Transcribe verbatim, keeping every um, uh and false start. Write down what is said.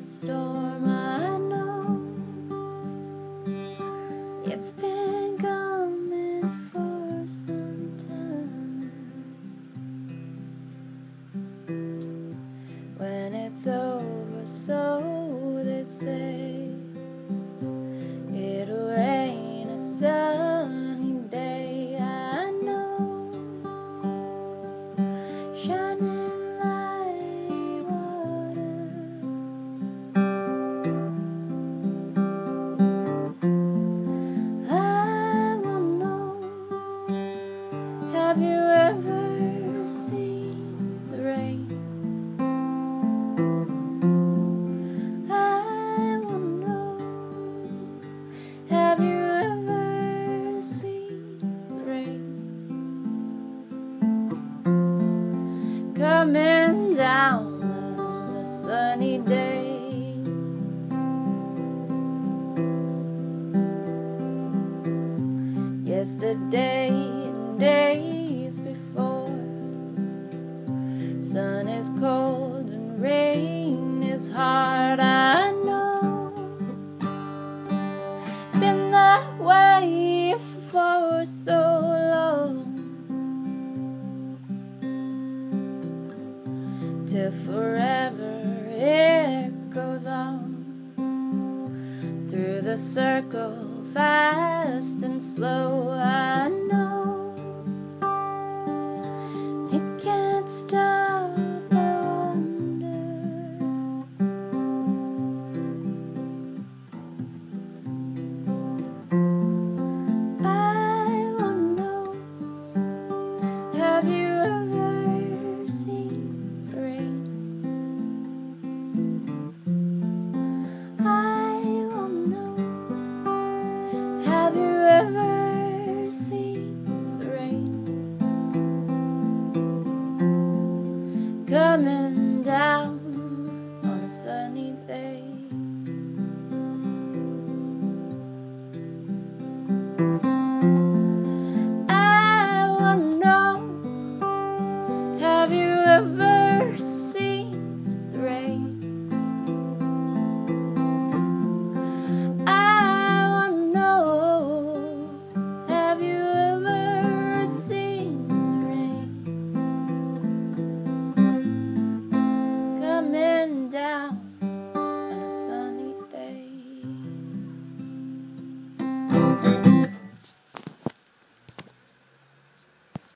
the storm, I know it's been coming for some time. When it's over, so they say, it'll rain a sunny day. I know, shining . Have you ever seen the rain? I won't know. Have you ever seen the rain coming down on a sunny day? Yesterday and day before, sun is cold and rain is hard. I know, been that way for so long, till forever it goes on, through the circle fast and slow. I